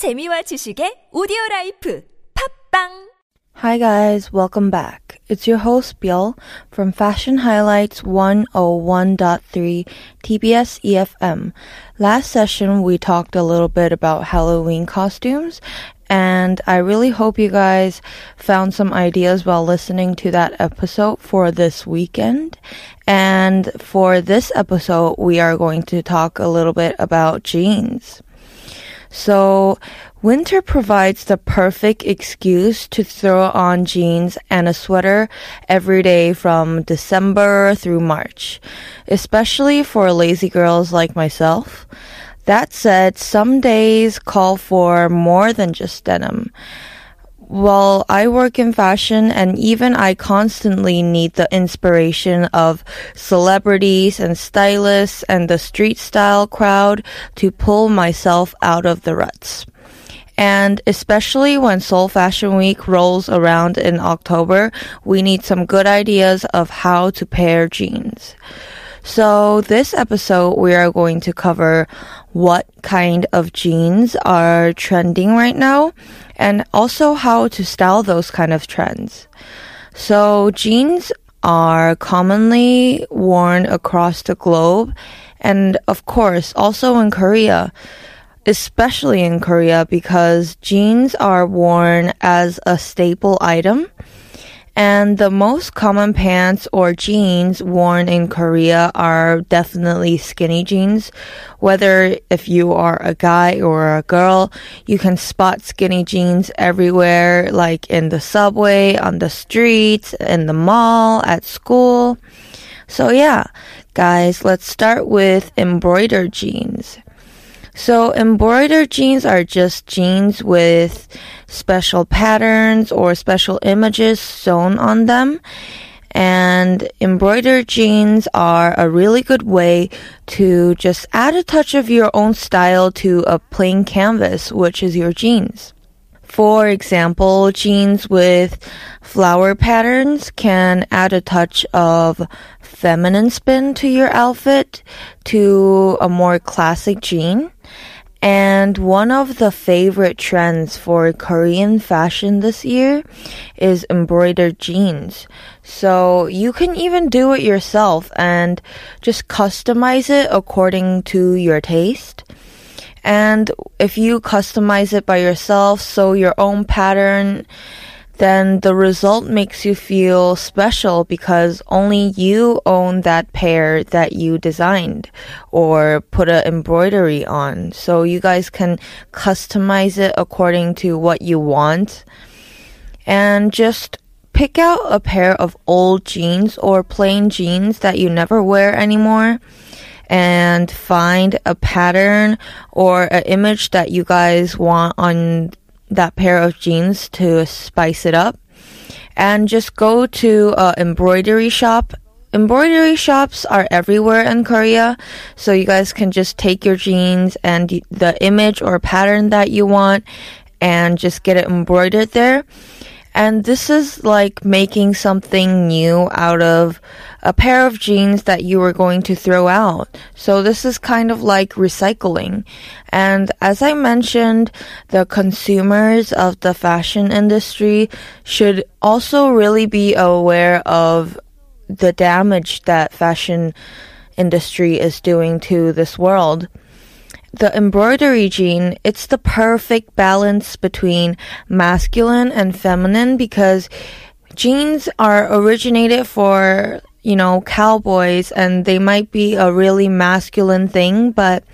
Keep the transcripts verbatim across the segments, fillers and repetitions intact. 재미와 지식의 오디오 라이프 팝빵. Hi guys, welcome back. It's your host Biel from Fashion Highlights one oh one point three T B S E F M. Last session we talked a little bit about Halloween costumes, and I really hope you guys found some ideas while listening to that episode for this weekend. And for this episode, we are going to talk a little bit about jeans. So, winter provides the perfect excuse to throw on jeans and a sweater every day from December through March, especially for lazy girls like myself. That said, some days call for more than just denim. Well, I work in fashion, and even I constantly need the inspiration of celebrities and stylists and the street style crowd to pull myself out of the ruts. And especially when Seoul Fashion Week rolls around in October, we need some good ideas of how to pair jeans. So this episode, we are going to cover what kind of jeans are trending right now, and also how to style those kind of trends. So jeans are commonly worn across the globe, and of course also in Korea, especially in Korea, because jeans are worn as a staple item. And the most common pants or jeans worn in Korea are definitely skinny jeans. Whether if you are a guy or a girl, you can spot skinny jeans everywhere, like in the subway, on the streets, in the mall, at school. So yeah, guys, let's start with embroidered jeans. So embroidered jeans are just jeans with special patterns or special images sewn on them. And embroidered jeans are a really good way to just add a touch of your own style to a plain canvas, which is your jeans. For example, jeans with flower patterns can add a touch of feminine spin to your outfit, to a more classic jean. And one of the favorite trends for Korean fashion this year is embroidered jeans. So you can even do it yourself and just customize it according to your taste. And if you customize it by yourself, sew your own pattern, then the result makes you feel special because only you own that pair that you designed or put an embroidery on. So you guys can customize it according to what you want. And just pick out a pair of old jeans or plain jeans that you never wear anymore, and find a pattern or an image that you guys want on that pair of jeans to spice it up, and just go to an embroidery shop. Embroidery shops are everywhere in Korea, so you guys can just take your jeans and the image or pattern that you want and just get it embroidered there. And this is like making something new out of a pair of jeans that you were going to throw out. So this is kind of like recycling. And as I mentioned, the consumers of the fashion industry should also really be aware of the damage that fashion industry is doing to this world. The embroidery jean, it's the perfect balance between masculine and feminine, because jeans are originated for, you know, cowboys, and they might be a really masculine thing, but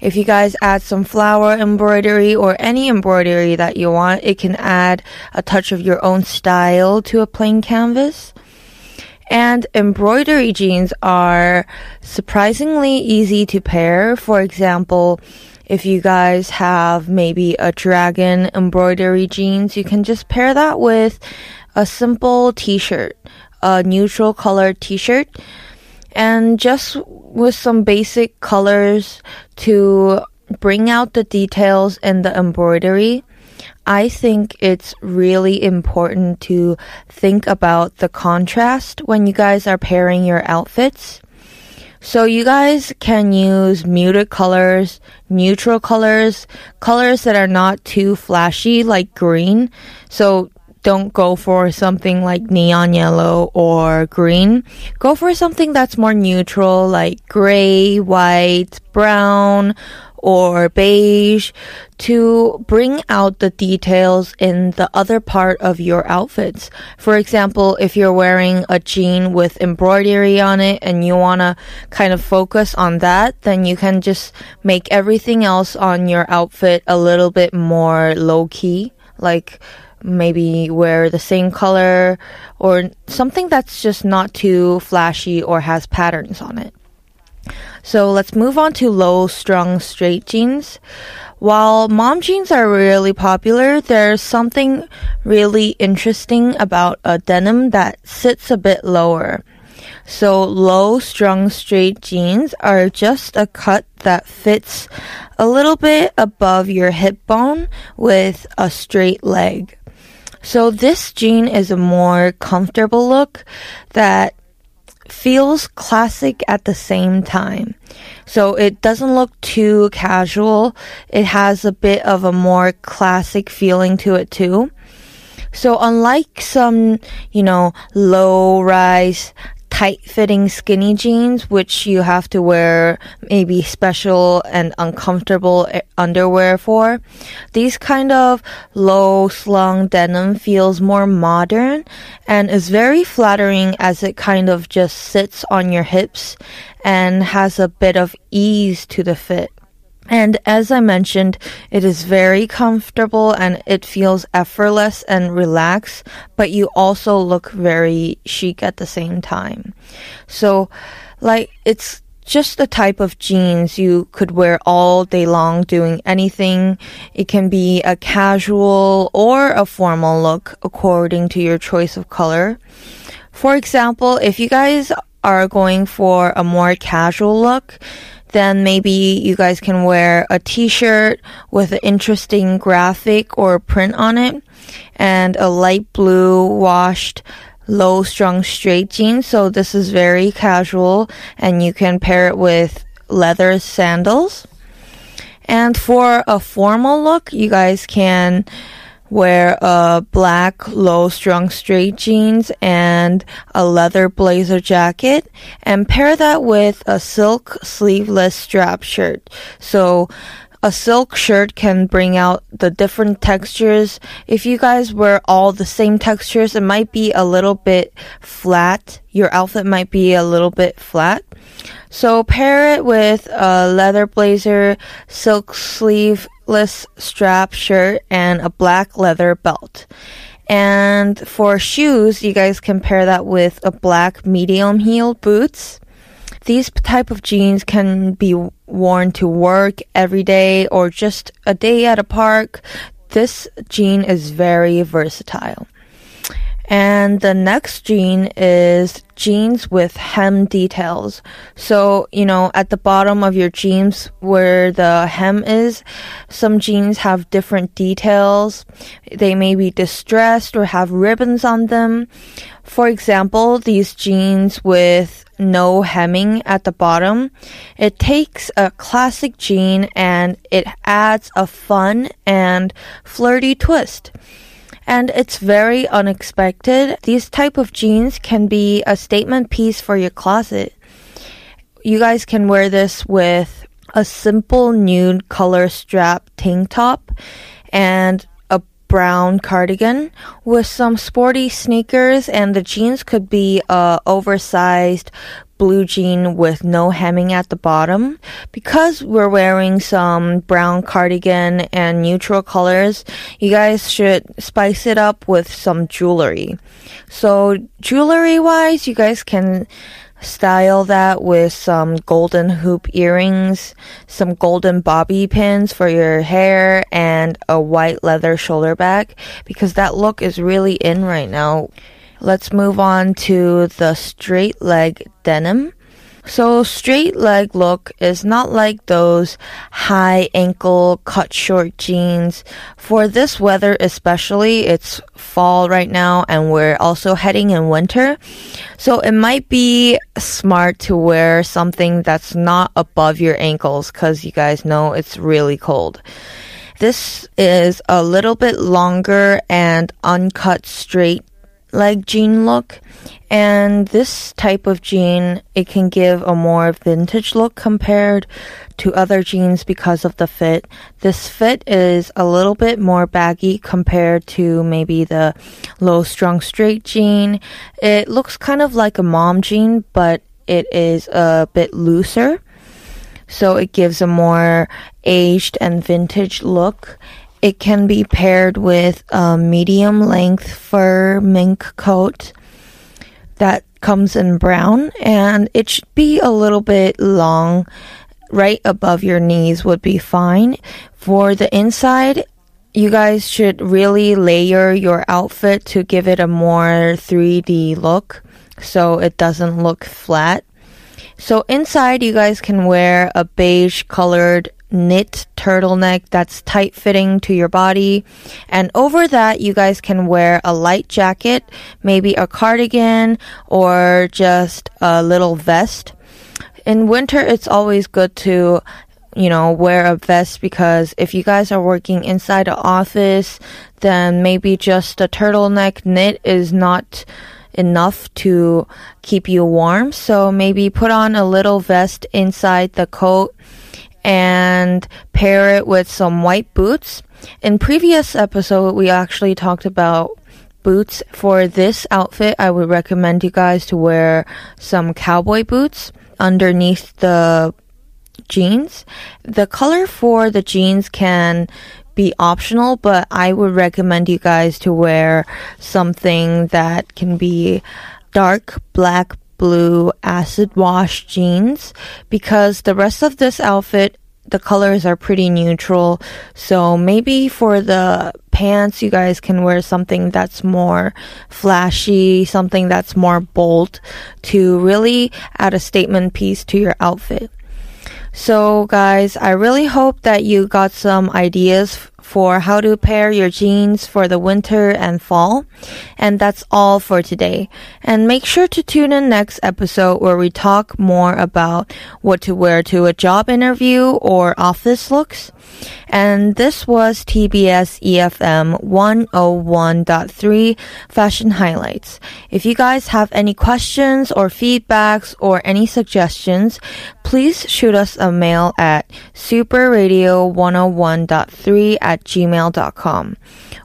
if you guys add some flower embroidery or any embroidery that you want, it can add a touch of your own style to a plain canvas. And embroidery jeans are surprisingly easy to pair. For example, if you guys have maybe a dragon embroidery jeans, you can just pair that with a simple t-shirt, a neutral colored t-shirt, and just with some basic colors to bring out the details in the embroidery. I think it's really important to think about the contrast when you guys are pairing your outfits. So you guys can use muted colors, neutral colors, colors that are not too flashy like green. So don't go for something like neon yellow or green. Go for something that's more neutral like gray, white, brown, or beige to bring out the details in the other part of your outfits. For example, if you're wearing a jean with embroidery on it and you want to kind of focus on that, then you can just make everything else on your outfit a little bit more low-key, like maybe wear the same color or something that's just not too flashy or has patterns on it. So let's move on to low-strung straight jeans. While mom jeans are really popular, there's something really interesting about a denim that sits a bit lower. So low-strung straight jeans are just a cut that fits a little bit above your hip bone with a straight leg. So this jean is a more comfortable look that feels classic at the same time. So it doesn't look too casual. It has a bit of a more classic feeling to it too. So unlike some, you know, low-rise, tight-fitting skinny jeans, which you have to wear maybe special and uncomfortable underwear for, these kind of low-slung denim feels more modern and is very flattering as it kind of just sits on your hips and has a bit of ease to the fit. And as I mentioned, it is very comfortable and it feels effortless and relaxed, but you also look very chic at the same time. So, like, it's just the type of jeans you could wear all day long doing anything. It can be a casual or a formal look according to your choice of color. For example, if you guys are going for a more casual look, then maybe you guys can wear a t-shirt with an interesting graphic or print on it and a light blue washed low-strung straight jeans. So this is very casual and you can pair it with leather sandals. And for a formal look, you guys can wear a black low-strung straight jeans and a leather blazer jacket and pair that with a silk sleeveless strap shirt. So a silk shirt can bring out the different textures. If you guys wear all the same textures, it might be a little bit flat. Your outfit might be a little bit flat. So pair it with a leather blazer, silk sleeveless strap shirt, and a black leather belt. And for shoes, you guys can pair that with a black medium heel boots. These type of jeans can be worn to work every day or just a day at a park. This jean is very versatile. And the next jean is jeans with hem details. So, you know, at the bottom of your jeans where the hem is, some jeans have different details. They may be distressed or have ribbons on them. For example, these jeans with no hemming at the bottom, it takes a classic jean and it adds a fun and flirty twist. And it's very unexpected. These type of jeans can be a statement piece for your closet. You guys can wear this with a simple nude color strap tank top and a brown cardigan with some sporty sneakers, and the jeans could be a oversized blue jean with no hemming at the bottom. Because we're wearing some brown cardigan and neutral colors, you guys should spice it up with some jewelry. So jewelry wise, you guys can style that with some golden hoop earrings, some golden bobby pins for your hair, and a white leather shoulder bag, because that look is really in right now. Let's move on to the straight leg denim. So straight leg look is not like those high ankle cut short jeans. For this weather especially, it's fall right now and we're also heading in winter. So it might be smart to wear something that's not above your ankles because you guys know it's really cold. This is a little bit longer and uncut straight leg jean look, and this type of jean, it can give a more vintage look compared to other jeans because of the fit. This fit is a little bit more baggy compared to maybe the low strung straight jean. It looks kind of like a mom jean, but it is a bit looser, so it gives a more aged and vintage look. It can be paired with a medium length fur mink coat that comes in brown, and it should be a little bit long. Right above your knees would be fine. For the inside, you guys should really layer your outfit to give it a more three D look so it doesn't look flat. So inside, you guys can wear a beige colored knit turtleneck that's tight fitting to your body, and over that you guys can wear a light jacket, maybe a cardigan or just a little vest. In winter, it's always good to, you know, wear a vest because if you guys are working inside an office, then maybe just a turtleneck knit is not enough to keep you warm. So maybe put on a little vest inside the coat and pair it with some white boots. In previous episode, we actually talked about boots. For this outfit, I would recommend you guys to wear some cowboy boots underneath the jeans. The color for the jeans can be optional, but I would recommend you guys to wear something that can be dark black, blue acid wash jeans, because the rest of this outfit, the colors are pretty neutral. So maybe for the pants, you guys can wear something that's more flashy, something that's more bold to really add a statement piece to your outfit. So guys, I really hope that you got some ideas for how to pair your jeans for the winter and fall. And that's all for today. And make sure to tune in next episode where we talk more about what to wear to a job interview or office looks. And this was T B S E F M one oh one point three Fashion Highlights. If you guys have any questions or feedbacks or any suggestions, please shoot us a mail at superradio one oh one point three at gmail dot com.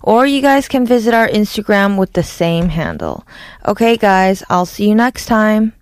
Or you guys can visit our Instagram with the same handle. Okay guys, I'll see you next time.